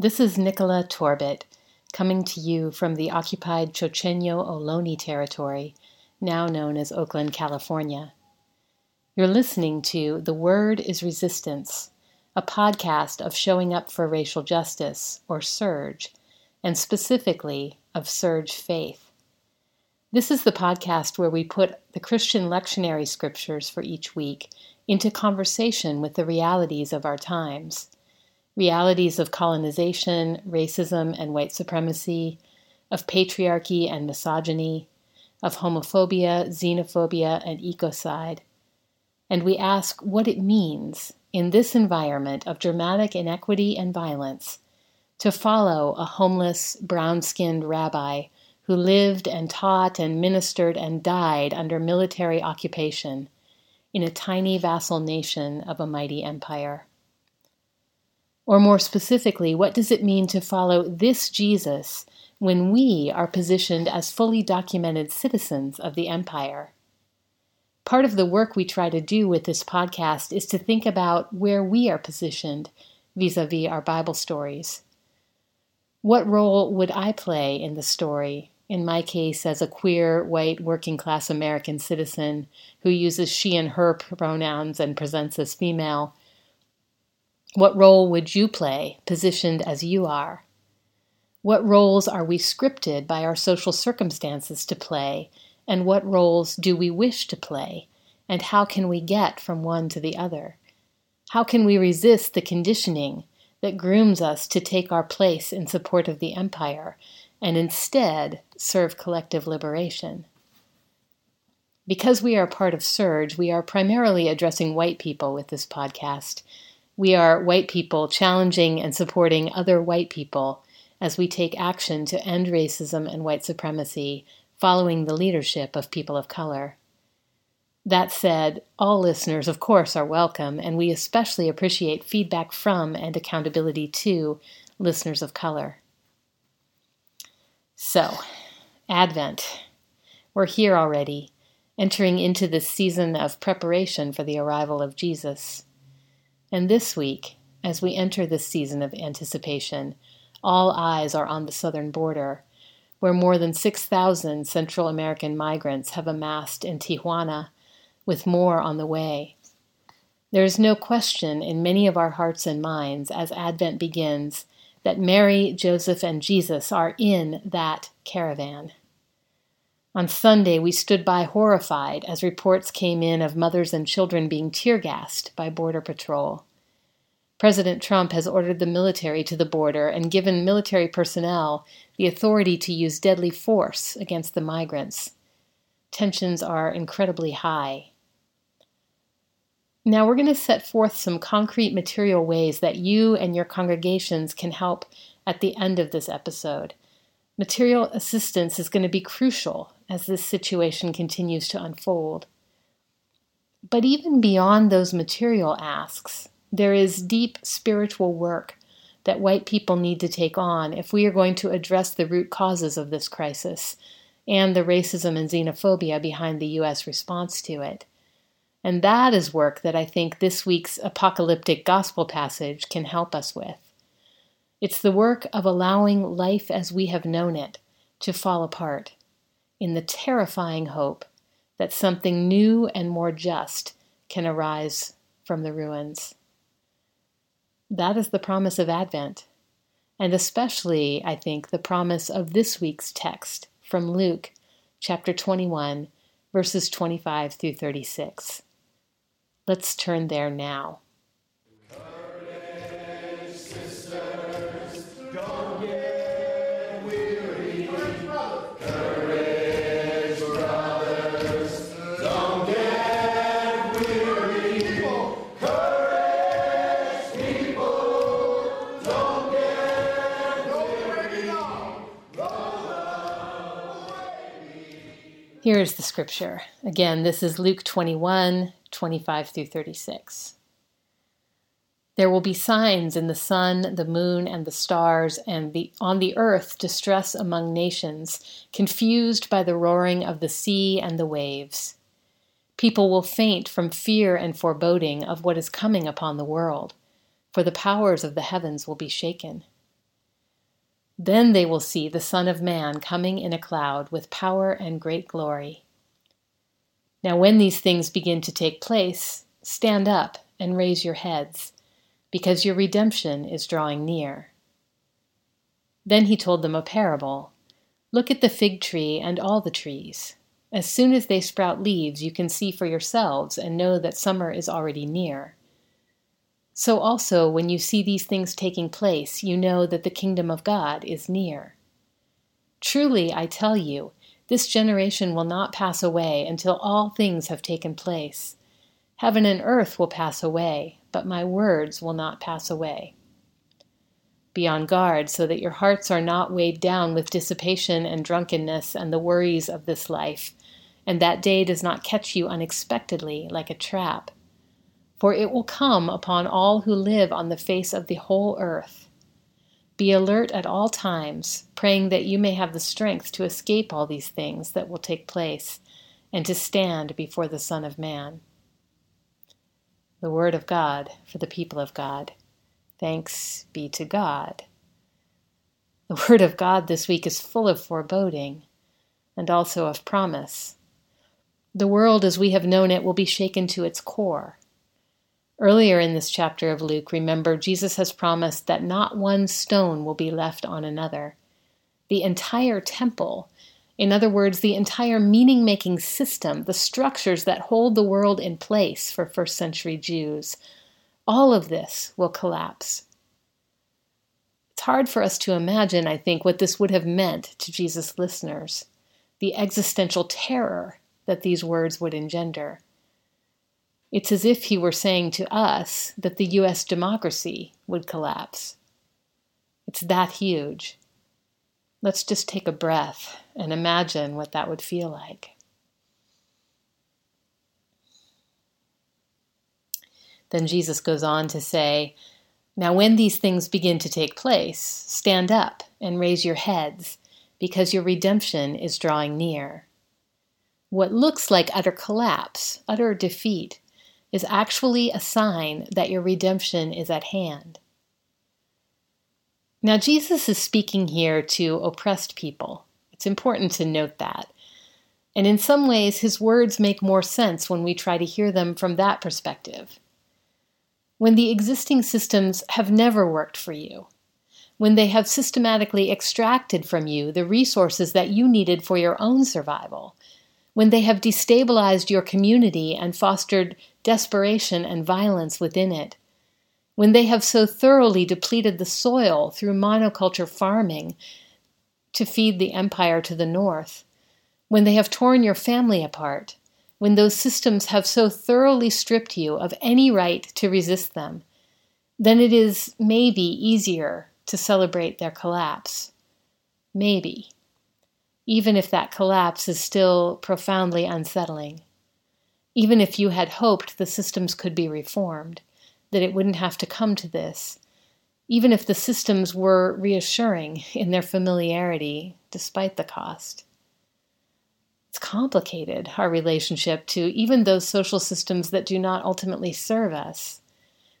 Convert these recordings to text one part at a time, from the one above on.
This is Nichola Torbett, coming to you from the occupied Chochenyo-Ohlone territory, now known as Oakland, California. You're listening to The Word is Resistance, a podcast of Showing Up for Racial Justice, or SURGE, and specifically of SURGE Faith. This is the podcast where we put the Christian lectionary scriptures for each week into conversation with the realities of our times. Realities of colonization, racism, and white supremacy, of patriarchy and misogyny, of homophobia, xenophobia, and ecocide. And we ask what it means in this environment of dramatic inequity and violence to follow a homeless, brown-skinned rabbi who lived and taught and ministered and died under military occupation in a tiny vassal nation of a mighty empire. Or more specifically, what does it mean to follow this Jesus when we are positioned as fully documented citizens of the empire? Part of the work we try to do with this podcast is to think about where we are positioned vis-a-vis our Bible stories. What role would I play in the story, in my case as a queer, white, working-class American citizen who uses she and her pronouns and presents as female? What role would you play, positioned as you are? What roles are we scripted by our social circumstances to play, and what roles do we wish to play, and how can we get from one to the other? How can we resist the conditioning that grooms us to take our place in support of the empire, and instead serve collective liberation? Because we are part of SURGE, we are primarily addressing white people with this podcast. We are white people challenging and supporting other white people as we take action to end racism and white supremacy, following the leadership of people of color. That said, all listeners, of course, are welcome, and we especially appreciate feedback from and accountability to listeners of color. So, Advent. We're here already, entering into this season of preparation for the arrival of Jesus. And this week, as we enter this season of anticipation, all eyes are on the southern border, where more than 6,000 Central American migrants have amassed in Tijuana, with more on the way. There is no question in many of our hearts and minds as Advent begins that Mary, Joseph, and Jesus are in that caravan. On Sunday, we stood by horrified as reports came in of mothers and children being tear-gassed by Border Patrol. President Trump has ordered the military to the border and given military personnel the authority to use deadly force against the migrants. Tensions are incredibly high. Now we're going to set forth some concrete material ways that you and your congregations can help at the end of this episode. Material assistance is going to be crucial as this situation continues to unfold. But even beyond those material asks, there is deep spiritual work that white people need to take on if we are going to address the root causes of this crisis and the racism and xenophobia behind the U.S. response to it. And that is work that I think this week's apocalyptic gospel passage can help us with. It's the work of allowing life as we have known it to fall apart in the terrifying hope that something new and more just can arise from the ruins. That is the promise of Advent, and especially, I think, the promise of this week's text from Luke chapter 21, verses 25 through 36. Let's turn there now. Here is the scripture. Again, this is Luke 21, 25 through 36. There will be signs in the sun, the moon, and the stars, and on the earth distress among nations, confused by the roaring of the sea and the waves. People will faint from fear and foreboding of what is coming upon the world, for the powers of the heavens will be shaken. Then they will see the Son of Man coming in a cloud with power and great glory. Now when these things begin to take place, stand up and raise your heads, because your redemption is drawing near. Then he told them a parable. Look at the fig tree and all the trees. As soon as they sprout leaves, you can see for yourselves and know that summer is already near. So also, when you see these things taking place, you know that the kingdom of God is near. Truly, I tell you, this generation will not pass away until all things have taken place. Heaven and earth will pass away, but my words will not pass away. Be on guard so that your hearts are not weighed down with dissipation and drunkenness and the worries of this life, and that day does not catch you unexpectedly like a trap. For it will come upon all who live on the face of the whole earth. Be alert at all times, praying that you may have the strength to escape all these things that will take place, and to stand before the Son of Man. The Word of God for the people of God. Thanks be to God. The Word of God this week is full of foreboding, and also of promise. The world as we have known it will be shaken to its core. Earlier in this chapter of Luke, remember, Jesus has promised that not one stone will be left on another. The entire temple, in other words, the entire meaning-making system, the structures that hold the world in place for first-century Jews, all of this will collapse. It's hard for us to imagine, I think, what this would have meant to Jesus' listeners, the existential terror that these words would engender. It's as if he were saying to us that the U.S. democracy would collapse. It's that huge. Let's just take a breath and imagine what that would feel like. Then Jesus goes on to say, now when these things begin to take place, stand up and raise your heads, because your redemption is drawing near. What looks like utter collapse, utter defeat, is actually a sign that your redemption is at hand. Now Jesus is speaking here to oppressed people. It's important to note that. And in some ways, his words make more sense when we try to hear them from that perspective. When the existing systems have never worked for you, when they have systematically extracted from you the resources that you needed for your own survival, when they have destabilized your community and fostered desperation and violence within it, when they have so thoroughly depleted the soil through monoculture farming to feed the empire to the north, when they have torn your family apart, when those systems have so thoroughly stripped you of any right to resist them, then it is maybe easier to celebrate their collapse. Maybe. Even if that collapse is still profoundly unsettling. Even if you had hoped the systems could be reformed, that it wouldn't have to come to this. Even if the systems were reassuring in their familiarity, despite the cost. It's complicated, our relationship to even those social systems that do not ultimately serve us.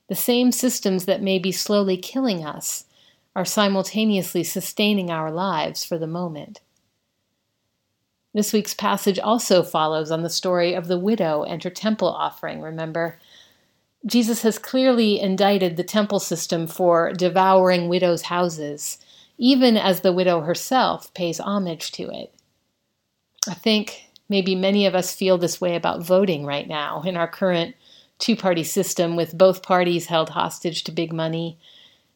The same systems that may be slowly killing us are simultaneously sustaining our lives for the moment. This week's passage also follows on the story of the widow and her temple offering, remember? Jesus has clearly indicted the temple system for devouring widows' houses, even as the widow herself pays homage to it. I think maybe many of us feel this way about voting right now in our current two-party system with both parties held hostage to big money.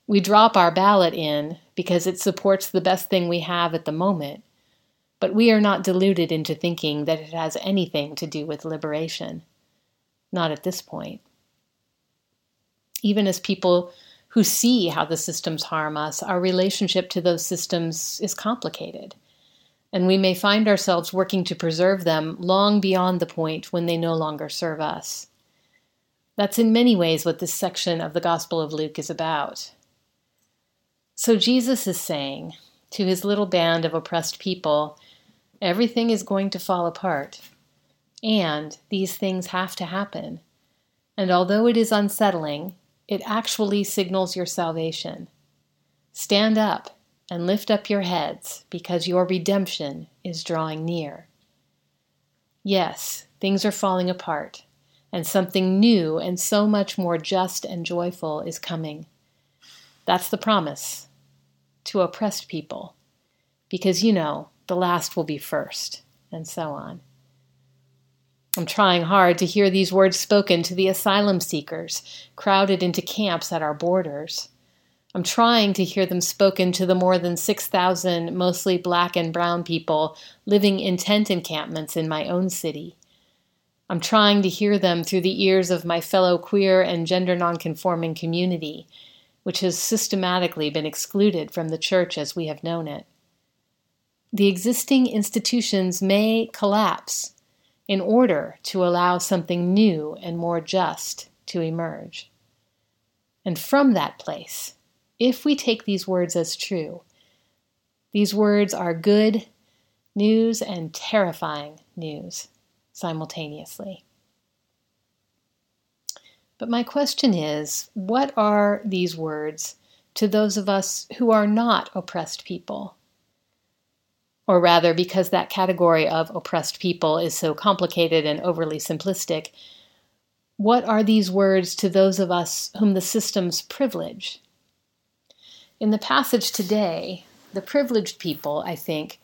We drop our ballot in because it supports the best thing we have at the moment, but we are not deluded into thinking that it has anything to do with liberation. Not at this point. Even as people who see how the systems harm us, our relationship to those systems is complicated. And we may find ourselves working to preserve them long beyond the point when they no longer serve us. That's in many ways what this section of the Gospel of Luke is about. So Jesus is saying to his little band of oppressed people, everything is going to fall apart, and these things have to happen. And although it is unsettling, it actually signals your salvation. Stand up and lift up your heads, because your redemption is drawing near. Yes, things are falling apart, and something new and so much more just and joyful is coming. That's the promise to oppressed people, because, you know, the last will be first, and so on. I'm trying hard to hear these words spoken to the asylum seekers crowded into camps at our borders. I'm trying to hear them spoken to the more than 6,000 mostly black and brown people living in tent encampments in my own city. I'm trying to hear them through the ears of my fellow queer and gender nonconforming community, which has systematically been excluded from the church as we have known it. The existing institutions may collapse in order to allow something new and more just to emerge. And from that place, if we take these words as true, these words are good news and terrifying news simultaneously. But my question is, what are these words to those of us who are not oppressed people? Or rather, because that category of oppressed people is so complicated and overly simplistic, what are these words to those of us whom the systems privilege? In the passage today, the privileged people, I think,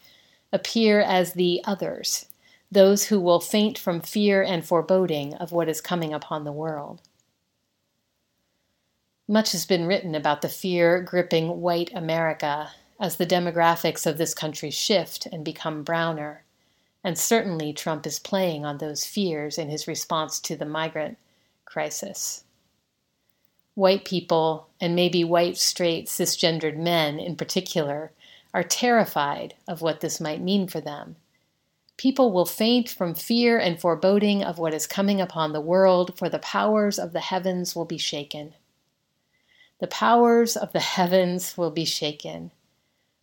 appear as the others, those who will faint from fear and foreboding of what is coming upon the world. Much has been written about the fear gripping white America as the demographics of this country shift and become browner, and certainly Trump is playing on those fears in his response to the migrant crisis. White people, and maybe white, straight, cisgendered men in particular, are terrified of what this might mean for them. People will faint from fear and foreboding of what is coming upon the world, for the powers of the heavens will be shaken. The powers of the heavens will be shaken.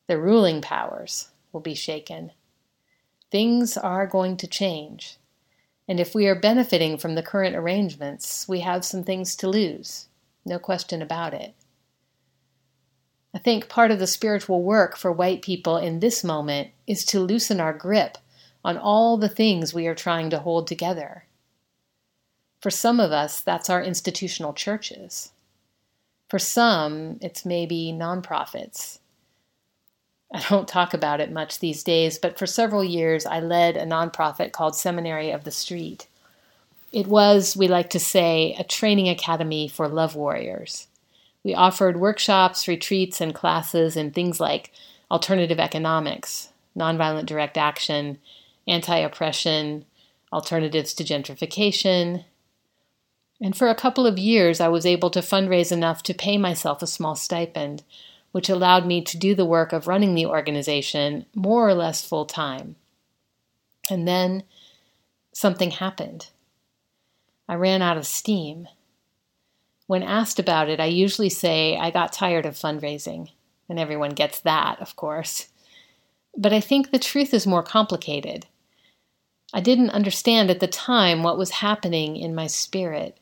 The ruling powers will be shaken. Things are going to change. And if we are benefiting from the current arrangements, we have some things to lose. No question about it. I think part of the spiritual work for white people in this moment is to loosen our grip on all the things we are trying to hold together. For some of us, that's our institutional churches. For some, it's maybe nonprofits. I don't talk about it much these days, but for several years I led a nonprofit called Seminary of the Street. It was, we like to say, a training academy for love warriors. We offered workshops, retreats, and classes in things like alternative economics, nonviolent direct action, anti-oppression, alternatives to gentrification. And for a couple of years, I was able to fundraise enough to pay myself a small stipend, which allowed me to do the work of running the organization more or less full-time. And then something happened. I ran out of steam. When asked about it, I usually say I got tired of fundraising, and everyone gets that, of course. But I think the truth is more complicated. I didn't understand at the time what was happening in my spirit.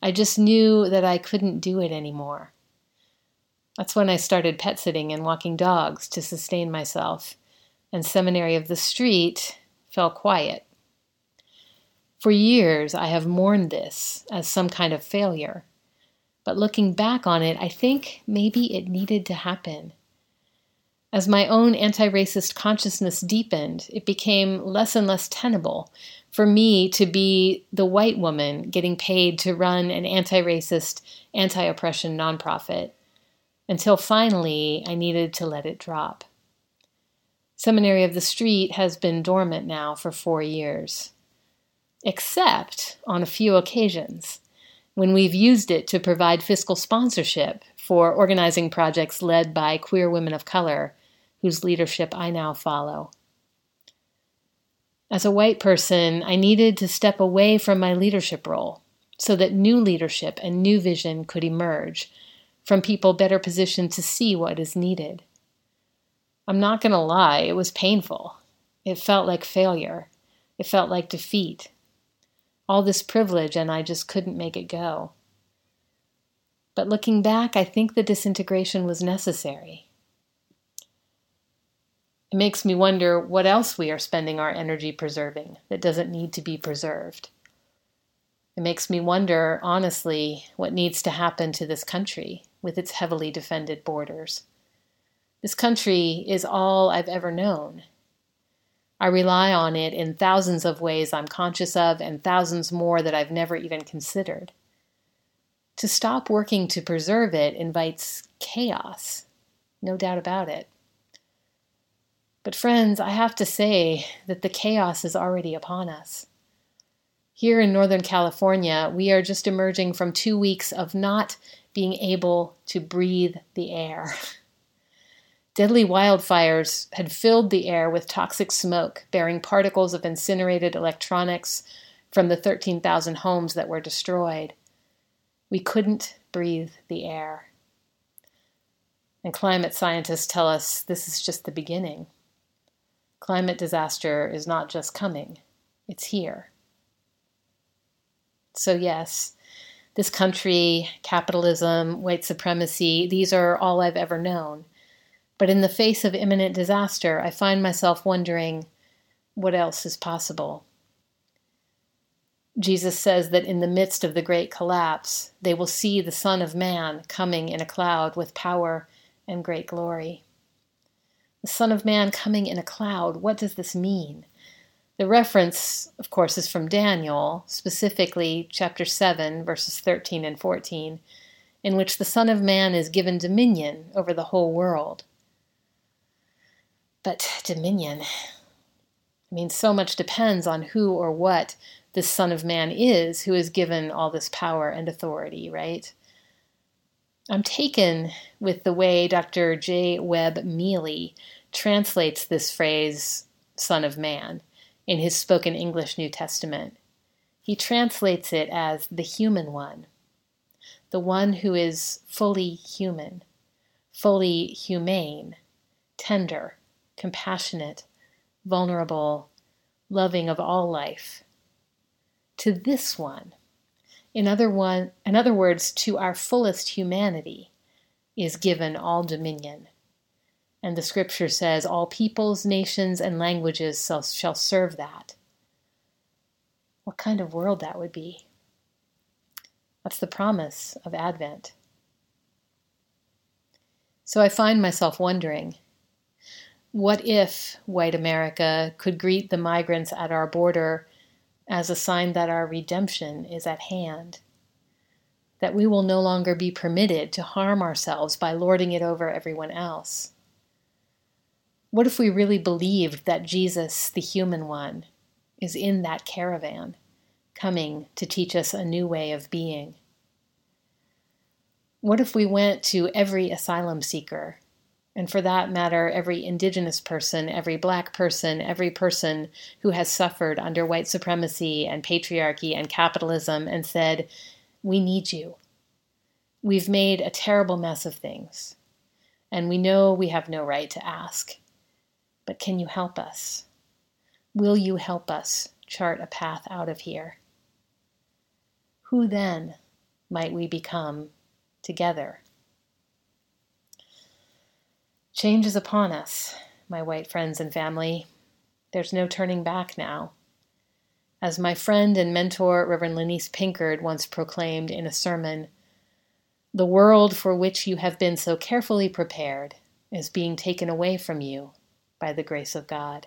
I just knew that I couldn't do it anymore. That's when I started pet sitting and walking dogs to sustain myself, and Seminary of the Street fell quiet. For years, I have mourned this as some kind of failure, but looking back on it, I think maybe it needed to happen. As my own anti-racist consciousness deepened, it became less and less tenable for me to be the white woman getting paid to run an anti-racist, anti-oppression nonprofit, until finally I needed to let it drop. Seminary of the Street has been dormant now for 4 years, except on a few occasions when we've used it to provide fiscal sponsorship for organizing projects led by queer women of color, whose leadership I now follow. As a white person, I needed to step away from my leadership role so that new leadership and new vision could emerge from people better positioned to see what is needed. I'm not going to lie, it was painful. It felt like failure. It felt like defeat. All this privilege, and I just couldn't make it go. But looking back, I think the disintegration was necessary. It makes me wonder what else we are spending our energy preserving that doesn't need to be preserved. It makes me wonder, honestly, what needs to happen to this country with its heavily defended borders. This country is all I've ever known. I rely on it in thousands of ways I'm conscious of and thousands more that I've never even considered. To stop working to preserve it invites chaos, no doubt about it. But friends, I have to say that the chaos is already upon us. Here in Northern California, we are just emerging from 2 weeks of not being able to breathe the air. Deadly wildfires had filled the air with toxic smoke, bearing particles of incinerated electronics from the 13,000 homes that were destroyed. We couldn't breathe the air. And climate scientists tell us this is just the beginning. Climate disaster is not just coming, it's here. So yes, this country, capitalism, white supremacy, these are all I've ever known. But in the face of imminent disaster, I find myself wondering, what else is possible? Jesus says that in the midst of the great collapse, they will see the Son of Man coming in a cloud with power and great glory. The Son of Man coming in a cloud, what does this mean? The reference, of course, is from Daniel, specifically chapter 7, verses 13 and 14, in which the Son of Man is given dominion over the whole world. But dominion, I mean, so much depends on who or what this Son of Man is who is given all this power and authority, right? I'm taken with the way Dr. J. Webb Mealy translates this phrase, Son of Man, in his Spoken English New Testament. He translates it as the human one, the one who is fully human, fully humane, tender, compassionate, vulnerable, loving of all life. To this one, in other words, to our fullest humanity, is given all dominion. And the scripture says, all peoples, nations, and languages shall serve that. What kind of world that would be? That's the promise of Advent. So I find myself wondering, what if white America could greet the migrants at our border as a sign that our redemption is at hand, that we will no longer be permitted to harm ourselves by lording it over everyone else? What if we really believed that Jesus, the human one, is in that caravan, coming to teach us a new way of being? What if we went to every asylum seeker, and for that matter, every indigenous person, every black person, every person who has suffered under white supremacy and patriarchy and capitalism, and said, we need you. We've made a terrible mess of things, and we know we have no right to ask. But can you help us? Will you help us chart a path out of here? Who then might we become together? Change is upon us, my white friends and family. There's no turning back now. As my friend and mentor, Reverend Lenise Pinkard, once proclaimed in a sermon, the world for which you have been so carefully prepared is being taken away from you by the grace of God.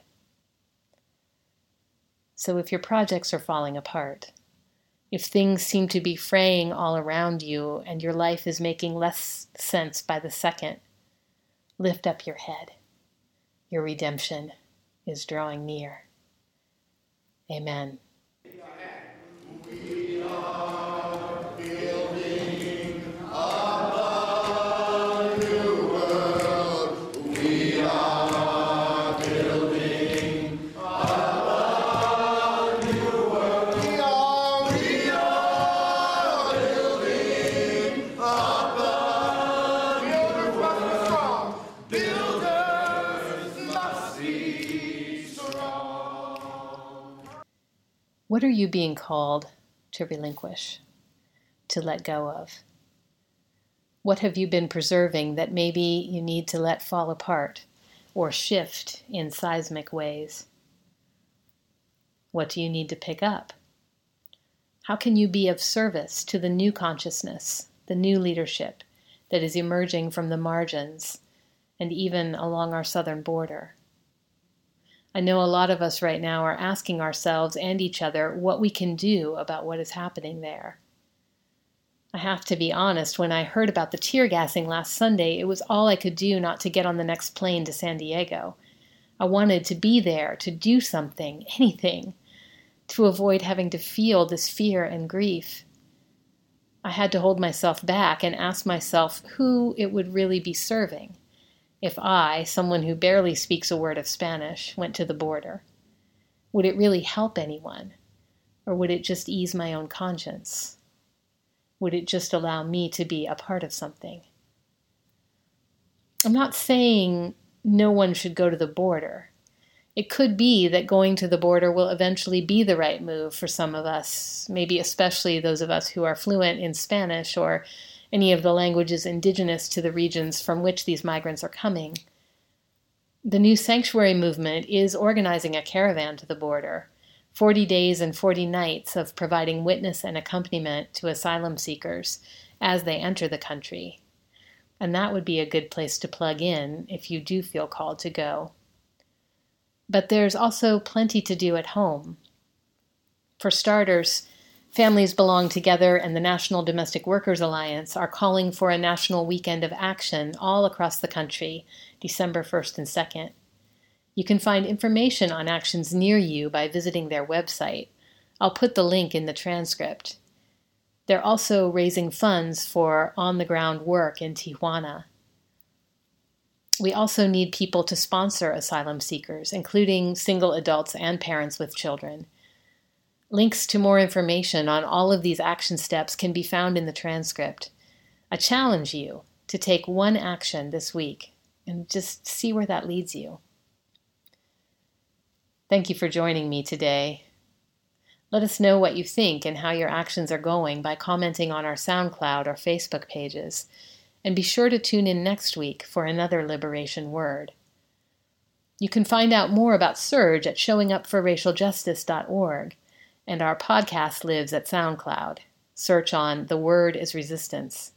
So if your projects are falling apart, if things seem to be fraying all around you and your life is making less sense by the second, lift up your head. Your redemption is drawing near. Amen. We are building a new world. We are What are you being called to relinquish, to let go of? What have you been preserving that maybe you need to let fall apart or shift in seismic ways? What do you need to pick up? How can you be of service to the new consciousness, the new leadership that is emerging from the margins and even along our southern border? I know a lot of us right now are asking ourselves and each other what we can do about what is happening there. I have to be honest, when I heard about the tear gassing last Sunday, it was all I could do not to get on the next plane to San Diego. I wanted to be there, to do something, anything, to avoid having to feel this fear and grief. I had to hold myself back and ask myself who it would really be serving if I, someone who barely speaks a word of Spanish, went to the border. Would it really help anyone? Or would it just ease my own conscience? Would it just allow me to be a part of something? I'm not saying no one should go to the border. It could be that going to the border will eventually be the right move for some of us, maybe especially those of us who are fluent in Spanish or any of the languages indigenous to the regions from which these migrants are coming. The New Sanctuary Movement is organizing a caravan to the border, 40 days and 40 nights of providing witness and accompaniment to asylum seekers as they enter the country. And that would be a good place to plug in if you do feel called to go. But there's also plenty to do at home. For starters, Families Belong Together and the National Domestic Workers Alliance are calling for a national weekend of action all across the country, December 1st and 2nd. You can find information on actions near you by visiting their website. I'll put the link in the transcript. They're also raising funds for on-the-ground work in Tijuana. We also need people to sponsor asylum seekers, including single adults and parents with children. Links to more information on all of these action steps can be found in the transcript. I challenge you to take one action this week and just see where that leads you. Thank you for joining me today. Let us know what you think and how your actions are going by commenting on our SoundCloud or Facebook pages. And be sure to tune in next week for another Liberation Word. You can find out more about SURGE at showingupforracialjustice.org, and our podcast lives at SoundCloud. Search on The Word is Resistance.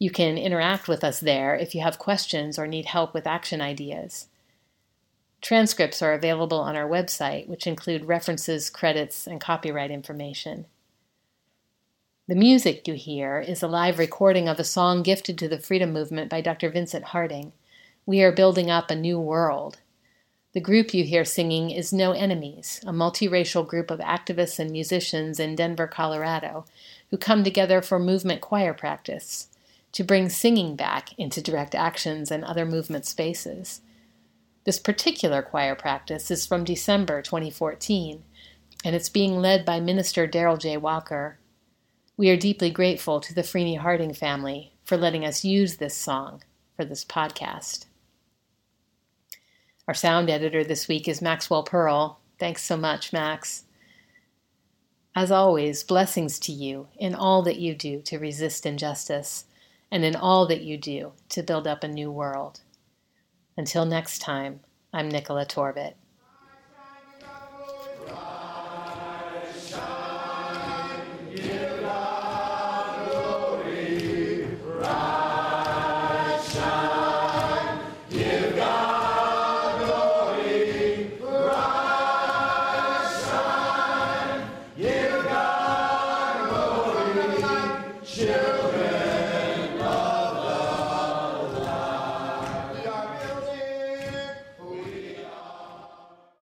You can interact with us there if you have questions or need help with action ideas. Transcripts are available on our website, which include references, credits, and copyright information. The music you hear is a live recording of a song gifted to the Freedom Movement by Dr. Vincent Harding, We Are Building Up a New World. The group you hear singing is No Enemies, a multiracial group of activists and musicians in Denver, Colorado, who come together for movement choir practice to bring singing back into direct actions and other movement spaces. This particular choir practice is from December 2014, and it's being led by Minister Daryl J. Walker. We are deeply grateful to the Freeney Harding family for letting us use this song for this podcast. Our sound editor this week is Maxwell Pearl. Thanks so much, Max. As always, blessings to you in all that you do to resist injustice and in all that you do to build up a new world. Until next time, I'm Nichola Torbett.